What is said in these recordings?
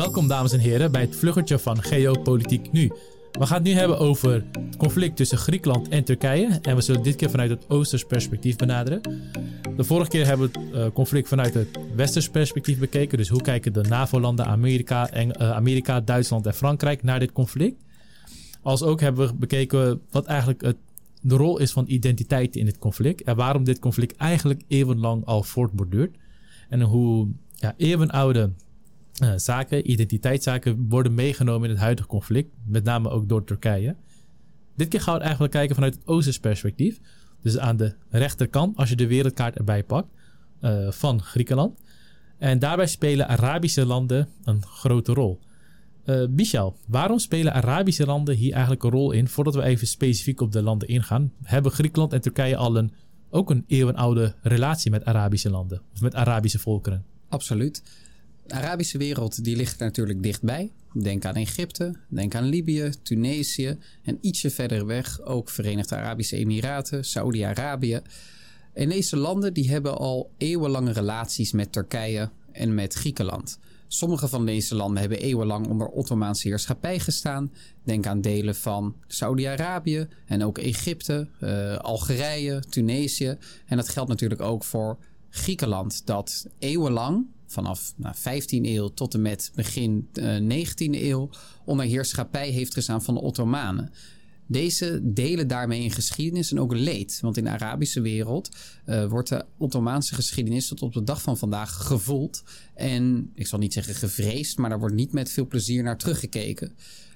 Welkom dames en heren bij het vluggertje van Geopolitiek nu. We gaan het nu hebben over het conflict tussen Griekenland en Turkije. En we zullen dit keer vanuit het oosters perspectief benaderen. De vorige keer hebben we het conflict vanuit het westers perspectief bekeken. Dus hoe kijken de NAVO-landen, Amerika, Duitsland en Frankrijk naar dit conflict. Als ook hebben we bekeken wat eigenlijk de rol is van identiteit in dit conflict. En waarom dit conflict eigenlijk eeuwenlang al voortborduurt. En hoe eeuwenoude zaken, identiteitszaken worden meegenomen in het huidige conflict. Met name ook door Turkije. Dit keer gaan we eigenlijk kijken vanuit het oosters perspectief. Dus aan de rechterkant, als je de wereldkaart erbij pakt, van Griekenland. En daarbij spelen Arabische landen een grote rol. Michel, waarom spelen Arabische landen hier eigenlijk een rol in? Voordat we even specifiek op de landen ingaan. Hebben Griekenland en Turkije al ook een eeuwenoude relatie met Arabische landen? Of met Arabische volkeren? Absoluut. De Arabische wereld die ligt natuurlijk dichtbij. Denk aan Egypte, denk aan Libië, Tunesië en ietsje verder weg ook Verenigde Arabische Emiraten, Saudi-Arabië. En deze landen die hebben al eeuwenlange relaties met Turkije en met Griekenland. Sommige van deze landen hebben eeuwenlang onder Ottomaanse heerschappij gestaan. Denk aan delen van Saudi-Arabië en ook Egypte, Algerije, Tunesië. En dat geldt natuurlijk ook voor Griekenland, dat eeuwenlang, vanaf 15e eeuw tot en met begin 19e eeuw, onder heerschappij heeft gestaan van de Ottomanen. Deze delen daarmee in geschiedenis en ook leed. Want in de Arabische wereld wordt de Ottomaanse geschiedenis tot op de dag van vandaag gevoeld. En ik zal niet zeggen gevreesd, maar daar wordt niet met veel plezier naar teruggekeken.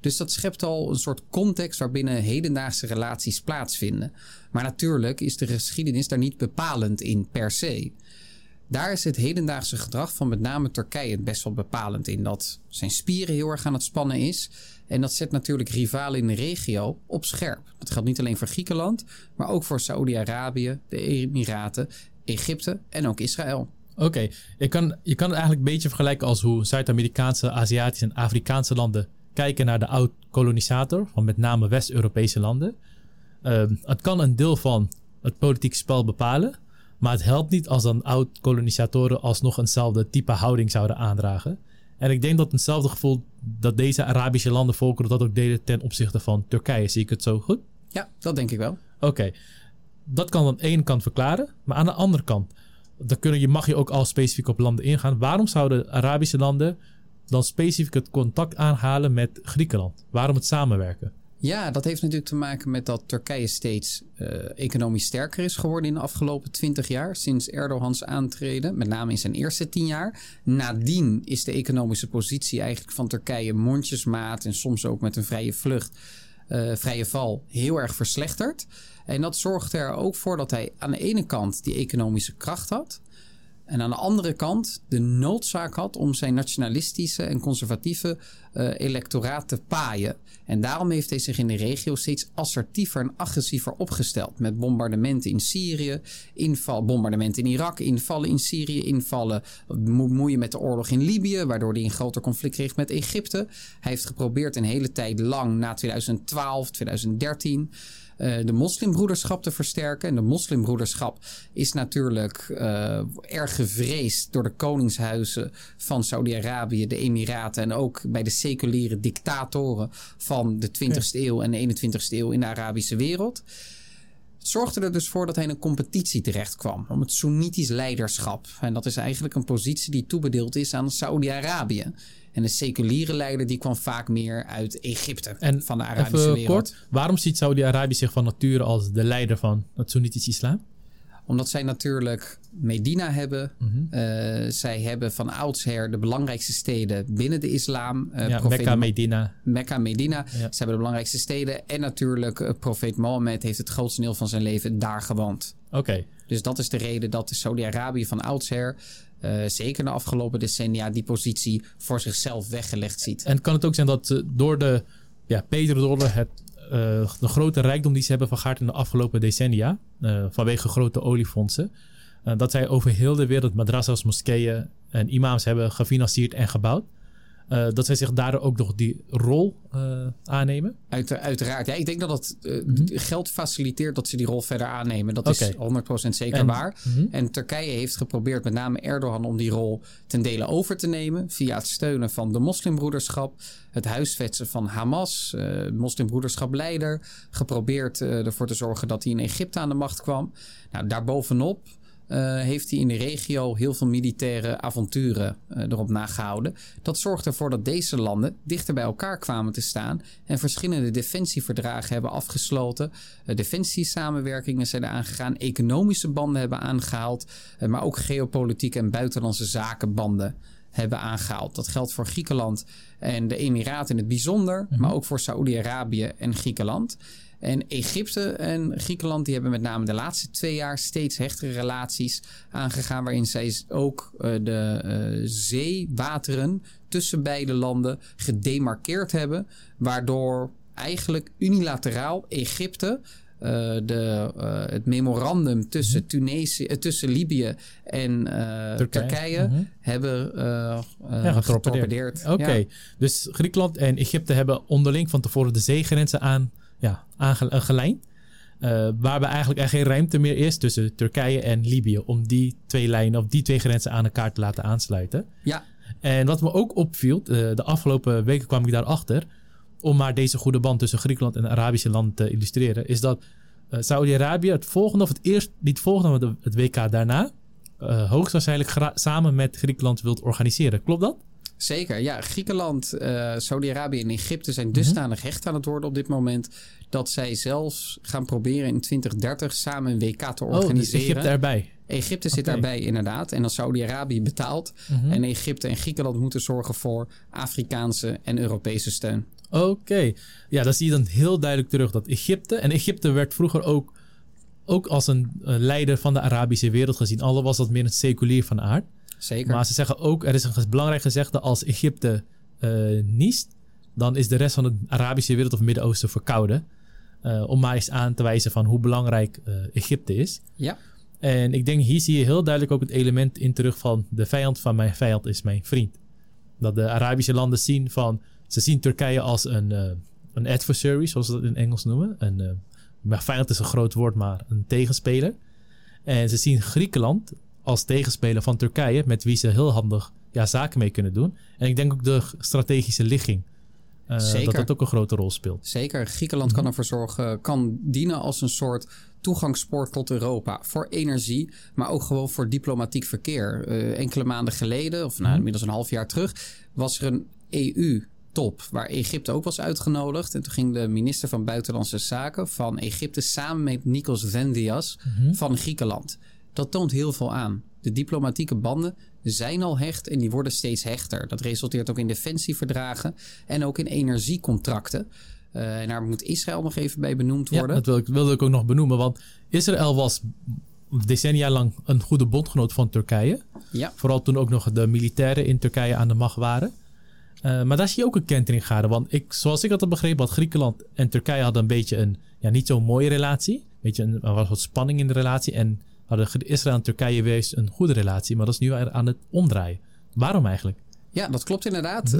Dus dat schept al een soort context waarbinnen hedendaagse relaties plaatsvinden. Maar natuurlijk is de geschiedenis daar niet bepalend in per se. Daar is het hedendaagse gedrag van met name Turkije best wel bepalend in. Dat zijn spieren heel erg aan het spannen is. En dat zet natuurlijk rivalen in de regio op scherp. Dat geldt niet alleen voor Griekenland, maar ook voor Saudi-Arabië, de Emiraten, Egypte en ook Israël. Oké, je kan het eigenlijk een beetje vergelijken als hoe Zuid-Amerikaanse, Aziatische en Afrikaanse landen kijken naar de oud-kolonisator van met name West-Europese landen. Het kan een deel van het politieke spel bepalen. Maar het helpt niet als dan oud-kolonisatoren alsnog eenzelfde type houding zouden aandragen. En ik denk dat hetzelfde gevoel dat deze Arabische landen volkeren dat ook deden ten opzichte van Turkije. Zie ik het zo goed? Ja, dat denk ik wel. Oké. Dat kan aan één kant verklaren. Maar aan de andere kant, mag je ook al specifiek op landen ingaan. Waarom zouden Arabische landen dan specifiek het contact aanhalen met Griekenland? Waarom het samenwerken? Ja, dat heeft natuurlijk te maken met dat Turkije steeds economisch sterker is geworden in de afgelopen 20 jaar. Sinds Erdogans aantreden, met name in zijn eerste 10 jaar. Nadien is de economische positie eigenlijk van Turkije mondjesmaat en soms ook met een vrije val heel erg verslechterd. En dat zorgt er ook voor dat hij aan de ene kant die economische kracht had. En aan de andere kant de noodzaak had om zijn nationalistische en conservatieve electoraat te paaien. En daarom heeft hij zich in de regio steeds assertiever en agressiever opgesteld. Met bombardementen in Syrië, bombardementen in Irak, invallen in Syrië, bemoeien met de oorlog in Libië, waardoor hij een groter conflict kreeg met Egypte. Hij heeft geprobeerd een hele tijd lang, na 2012, 2013... de moslimbroederschap te versterken. En de moslimbroederschap is natuurlijk erg gevreesd door de koningshuizen van Saudi-Arabië, de Emiraten en ook bij de seculiere dictatoren van de 20e eeuw en de 21e eeuw in de Arabische wereld. Het zorgde er dus voor dat hij in een competitie terecht kwam om het Soenitisch leiderschap. En dat is eigenlijk een positie die toebedeeld is aan Saudi-Arabië. En de seculiere leider die kwam vaak meer uit Egypte en van de Arabische wereld. Kort, waarom ziet Saudi-Arabië zich van nature als de leider van het Soenitisch islam? Omdat zij natuurlijk Medina hebben. Mm-hmm. Zij hebben van oudsher de belangrijkste steden binnen de islam. Mekka, Medina. Ja. Ze hebben de belangrijkste steden. En natuurlijk profeet Mohammed heeft het grootste deel van zijn leven daar gewoond. Oké. Dus dat is de reden dat Saudi-Arabië van oudsher, zeker de afgelopen decennia, die positie voor zichzelf weggelegd ziet. En kan het ook zijn dat door de petrodollar, de grote rijkdom die ze hebben vergaard in de afgelopen decennia, vanwege grote oliefondsen, dat zij over heel de wereld madrassa's, moskeeën en imams hebben gefinancierd en gebouwd. dat zij zich daar ook nog die rol aannemen? Uiteraard. Ja, ik denk dat dat geld faciliteert dat ze die rol verder aannemen. Dat is 100% zeker waar. Mm-hmm. En Turkije heeft geprobeerd, met name Erdogan, om die rol ten dele over te nemen. Via het steunen van de moslimbroederschap. Het huisvesten van Hamas. Moslimbroederschap leider. Geprobeerd ervoor te zorgen dat hij in Egypte aan de macht kwam. Nou, daarbovenop heeft hij in de regio heel veel militaire avonturen erop nagehouden. Dat zorgt ervoor dat deze landen dichter bij elkaar kwamen te staan en verschillende defensieverdragen hebben afgesloten. Defensiesamenwerkingen zijn aangegaan, economische banden hebben aangehaald, maar ook geopolitieke en buitenlandse zakenbanden hebben aangehaald. Dat geldt voor Griekenland en de Emiraten in het bijzonder, maar ook voor Saudi-Arabië en Griekenland. En Egypte en Griekenland die hebben met name de laatste 2 jaar steeds hechtere relaties aangegaan, waarin zij ook de zeewateren tussen beide landen gedemarkeerd hebben, waardoor eigenlijk unilateraal Egypte het memorandum tussen tussen Libië en Turkije hebben getorpedeerd. Oké. Dus Griekenland en Egypte hebben onderling van tevoren de zeegrenzen aangelijnd. Waarbij eigenlijk er geen ruimte meer is tussen Turkije en Libië om die 2 lijnen of die 2 grenzen aan elkaar te laten aansluiten. Ja. En wat me ook opviel, de afgelopen weken kwam ik daarachter, om maar deze goede band tussen Griekenland en Arabische landen te illustreren, is dat Saudi-Arabië het WK daarna hoogstwaarschijnlijk samen met Griekenland wilt organiseren. Klopt dat? Zeker, ja. Griekenland, Saudi-Arabië en Egypte zijn dusdanig hecht aan het worden op dit moment dat zij zelfs gaan proberen in 2030 samen een WK te organiseren. Dus Egypte erbij. Egypte zit daarbij inderdaad. En dan Saudi-Arabië betaalt. En Egypte en Griekenland moeten zorgen voor Afrikaanse en Europese steun. Oké. Ja, dat zie je dan heel duidelijk terug dat Egypte... En Egypte werd vroeger ook als een leider van de Arabische wereld gezien. Al was dat meer een seculier van aard. Zeker. Maar ze zeggen ook, er is een belangrijk gezegde, als Egypte niest, dan is de rest van de Arabische wereld of Midden-Oosten verkouden. Om maar eens aan te wijzen van hoe belangrijk Egypte is. Ja. En ik denk, hier zie je heel duidelijk ook het element in terug van de vijand van mijn vijand is mijn vriend. Dat de Arabische landen zien van, ze zien Turkije als een adversary, zoals ze dat in Engels noemen. Maar vijand is een groot woord, maar een tegenspeler. En ze zien Griekenland als tegenspeler van Turkije, met wie ze heel handig zaken mee kunnen doen. En ik denk ook de strategische ligging. Dat ook een grote rol speelt. Zeker. Griekenland kan ervoor zorgen, kan dienen als een soort toegangspoort tot Europa. Voor energie, maar ook gewoon voor diplomatiek verkeer. Enkele maanden geleden, of inmiddels een half jaar terug, was er een EU-top waar Egypte ook was uitgenodigd. En toen ging de minister van Buitenlandse Zaken van Egypte samen met Nikos Vendias van Griekenland. Dat toont heel veel aan. De diplomatieke banden zijn al hecht en die worden steeds hechter. Dat resulteert ook in defensieverdragen en ook in energiecontracten. En daar moet Israël nog even bij benoemd worden. Ja, dat wilde ik ook nog benoemen. Want Israël was decennia lang een goede bondgenoot van Turkije. Ja. Vooral toen ook nog de militairen in Turkije aan de macht waren. Maar daar zie je ook een kentering gaan. Want zoals ik had begrepen, had Griekenland en Turkije hadden een beetje een niet zo'n mooie relatie. Er was wat spanning in de relatie en hadden Israël en Turkije wees een goede relatie, maar dat is nu aan het omdraaien. Waarom eigenlijk? Ja, dat klopt inderdaad.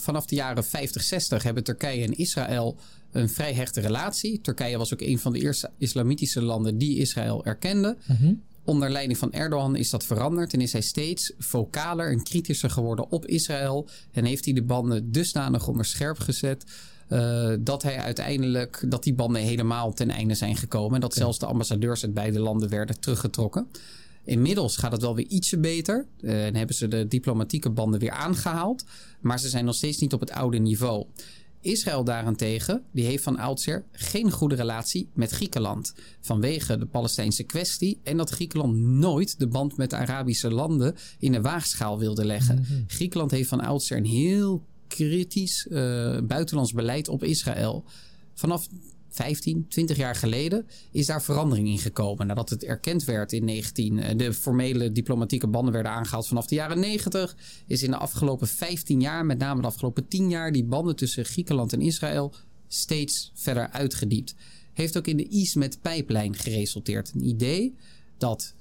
Vanaf de jaren 50, 60 hebben Turkije en Israël een vrij hechte relatie. Turkije was ook een van de eerste islamitische landen die Israël erkende. Onder leiding van Erdogan is dat veranderd en is hij steeds vocaler en kritischer geworden op Israël. En heeft hij de banden dusdanig onder scherp gezet dat die banden helemaal ten einde zijn gekomen. En dat zelfs de ambassadeurs uit beide landen werden teruggetrokken. Inmiddels gaat het wel weer ietsje beter. En hebben ze de diplomatieke banden weer aangehaald. Maar ze zijn nog steeds niet op het oude niveau. Israël daarentegen, die heeft van oudsher geen goede relatie met Griekenland. Vanwege de Palestijnse kwestie en dat Griekenland nooit de band met de Arabische landen in de waagschaal wilde leggen. Griekenland heeft van oudsher een heel kritisch buitenlands beleid op Israël. Vanaf 15, 20 jaar geleden is daar verandering in gekomen. Nadat het erkend werd in de formele diplomatieke banden werden aangehaald vanaf de jaren 90... is in de afgelopen 15 jaar, met name de afgelopen 10 jaar, die banden tussen Griekenland en Israël steeds verder uitgediept. Heeft ook in de IJsmet-pijplijn geresulteerd. Een idee dat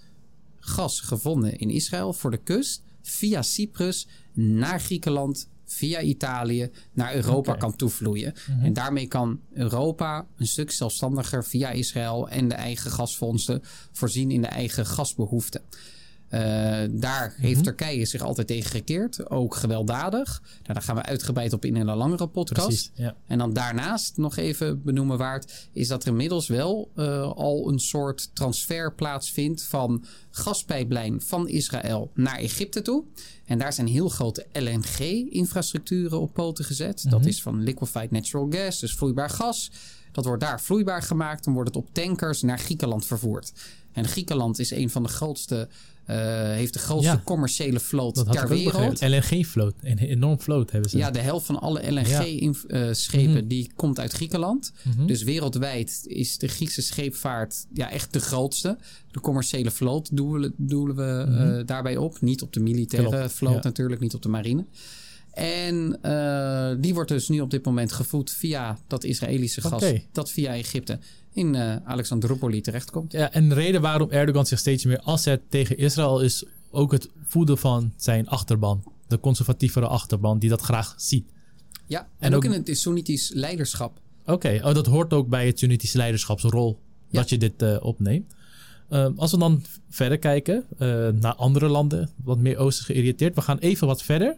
gas gevonden in Israël voor de kust via Cyprus naar Griekenland via Italië naar Europa kan toevloeien. Mm-hmm. En daarmee kan Europa een stuk zelfstandiger via Israël en de eigen gasfondsen voorzien in de eigen gasbehoeften. Daar heeft Turkije zich altijd tegen gekeerd. Ook gewelddadig. Nou, daar gaan we uitgebreid op in een langere podcast. Precies, ja. En dan daarnaast nog even benoemen waard... is dat er inmiddels wel al een soort transfer plaatsvindt... van gaspijplijn van Israël naar Egypte toe. En daar zijn heel grote LNG-infrastructuren op poten gezet. Mm-hmm. Dat is van liquefied natural gas, dus vloeibaar gas. Dat wordt daar vloeibaar gemaakt. Dan wordt het op tankers naar Griekenland vervoerd. En Griekenland is een van de grootste... heeft de grootste commerciële vloot ter wereld. LNG-vloot. Een enorm vloot hebben ze. Ja, de helft van alle LNG-schepen die komt uit Griekenland. Mm-hmm. Dus wereldwijd is de Griekse scheepvaart echt de grootste. De commerciële vloot doelen we daarbij op. Niet op de militaire vloot natuurlijk, niet op de marine. En die wordt dus nu op dit moment gevoed via dat Israëlische gas. Dat via Egypte in Alexandropoli terechtkomt. Ja, en de reden waarom Erdogan zich steeds meer afzet tegen Israël... is ook het voeden van zijn achterban. De conservatievere achterban die dat graag ziet. Ja, en ook in het Sunnitisch leiderschap. Oké, dat hoort ook bij het Sunnitisch leiderschapsrol dat je dit opneemt. Als we dan verder kijken naar andere landen... wat meer oosters geïrriteerd. We gaan even wat verder...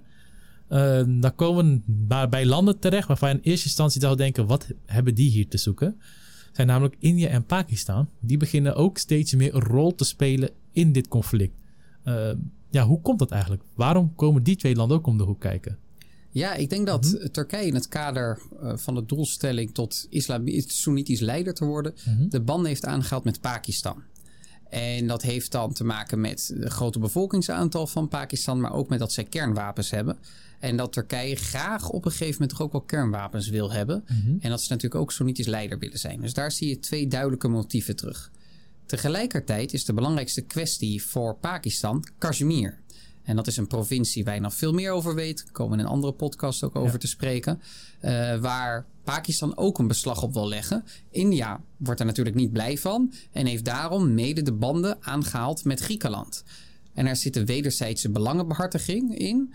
dan komen we bij landen terecht... waarvan je in eerste instantie zou denken... wat hebben die hier te zoeken? Zijn namelijk India en Pakistan. Die beginnen ook steeds meer een rol te spelen... in dit conflict. Hoe komt dat eigenlijk? Waarom komen die twee landen ook om de hoek kijken? Ja, ik denk dat Turkije in het kader van de doelstelling... tot Soenitisch leider te worden... de banden heeft aangehaald met Pakistan... En dat heeft dan te maken met het grote bevolkingsaantal van Pakistan... maar ook met dat zij kernwapens hebben. En dat Turkije graag op een gegeven moment toch ook wel kernwapens wil hebben. Mm-hmm. En dat ze natuurlijk ook Soenitisch leider willen zijn. Dus daar zie je twee duidelijke motieven terug. Tegelijkertijd is de belangrijkste kwestie voor Pakistan Kashmir. En dat is een provincie waar je nog veel meer over weet. Daar komen we in een andere podcast ook over te spreken. Waar Pakistan ook een beslag op wil leggen. India wordt daar natuurlijk niet blij van. En heeft daarom mede de banden aangehaald met Griekenland. En er zit een wederzijdse belangenbehartiging in.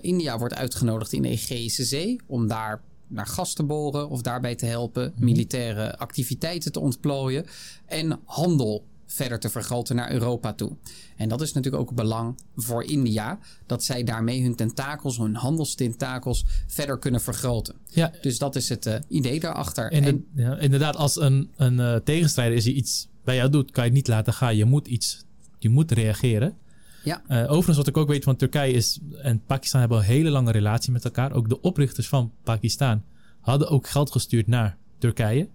India wordt uitgenodigd in de Egeïsche Zee. Om daar naar gas te boren of daarbij te helpen. Militaire activiteiten te ontplooien. En handel verder te vergroten naar Europa toe. En dat is natuurlijk ook belang voor India... dat zij daarmee hun tentakels, hun handelstentakels... verder kunnen vergroten. Ja. Dus dat is het idee daarachter. Inderdaad, als een tegenstrijder is die iets bij jou doet... kan je het niet laten gaan. Je moet reageren. Ja. Overigens, wat ik ook weet van Turkije is... en Pakistan hebben een hele lange relatie met elkaar. Ook de oprichters van Pakistan... hadden ook geld gestuurd naar Turkije...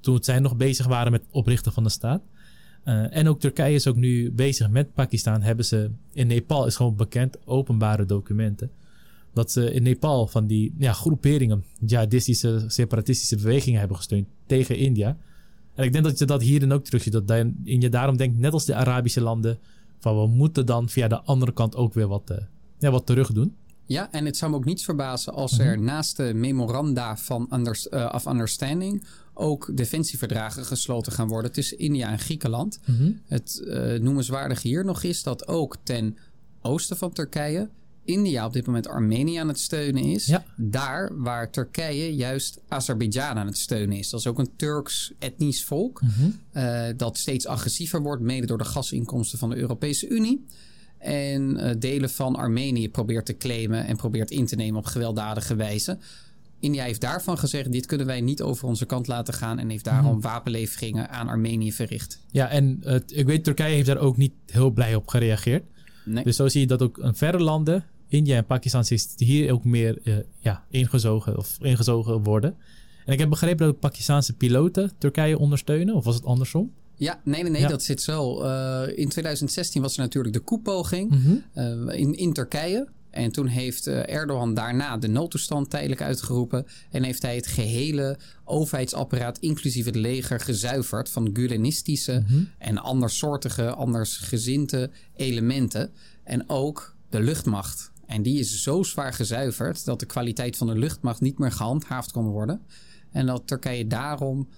Toen zij nog bezig waren met oprichten van de staat. En ook Turkije is ook nu bezig met Pakistan. Hebben ze in Nepal is gewoon bekend openbare documenten. Dat ze in Nepal van die groeperingen, jihadistische, separatistische bewegingen hebben gesteund tegen India. En ik denk dat je dat hier dan ook terug ziet. Dat India daarom denkt, net als de Arabische landen, van we moeten dan via de andere kant ook weer wat terug doen. Ja, en het zou me ook niets verbazen als er naast de memoranda van of understanding ook defensieverdragen gesloten gaan worden tussen India en Griekenland. Mm-hmm. Het noemenswaardige hier nog is dat ook ten oosten van Turkije India op dit moment Armenië aan het steunen is. Ja. Daar waar Turkije juist Azerbeidzjan aan het steunen is. Dat is ook een Turks etnisch volk dat steeds agressiever wordt, mede door de gasinkomsten van de Europese Unie. En delen van Armenië probeert te claimen en probeert in te nemen op gewelddadige wijze. India heeft daarvan gezegd, dit kunnen wij niet over onze kant laten gaan... en heeft daarom wapenleveringen aan Armenië verricht. Ja, en ik weet, Turkije heeft daar ook niet heel blij op gereageerd. Nee. Dus zo zie je dat ook in verre landen, India en Pakistan... hier ook meer ingezogen worden. En ik heb begrepen dat ook Pakistanse piloten Turkije ondersteunen, of was het andersom? Ja, nee, dat zit zo. In 2016 was er natuurlijk de koepoging in Turkije. En toen heeft Erdogan daarna de noodtoestand tijdelijk uitgeroepen. En heeft hij het gehele overheidsapparaat, inclusief het leger, gezuiverd van gulenistische en andersoortige, andersgezinte elementen. En ook de luchtmacht. En die is zo zwaar gezuiverd dat de kwaliteit van de luchtmacht niet meer gehandhaafd kon worden. En dat Turkije daarom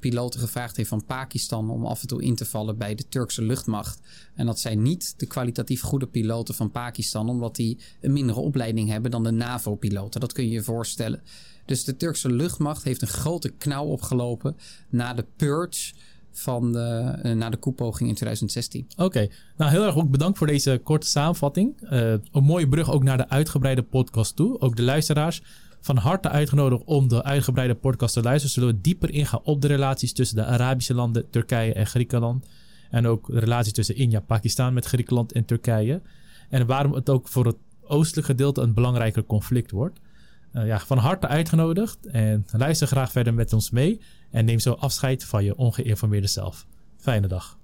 piloten gevraagd heeft van Pakistan om af en toe in te vallen bij de Turkse luchtmacht. En dat zijn niet de kwalitatief goede piloten van Pakistan, omdat die een mindere opleiding hebben dan de NAVO-piloten. Dat kun je je voorstellen. Dus de Turkse luchtmacht heeft een grote knauw opgelopen na de purge na de koepoging in 2016. Oké. Nou, heel erg ook bedankt voor deze korte samenvatting. Een mooie brug ook naar de uitgebreide podcast toe. Ook de luisteraars van harte uitgenodigd om de uitgebreide podcast te luisteren. Zullen we dieper ingaan op de relaties tussen de Arabische landen, Turkije en Griekenland. En ook de relatie tussen India en Pakistan met Griekenland en Turkije. En waarom het ook voor het oostelijke gedeelte een belangrijker conflict wordt. Van harte uitgenodigd en luister graag verder met ons mee en neem zo afscheid van je ongeïnformeerde zelf. Fijne dag.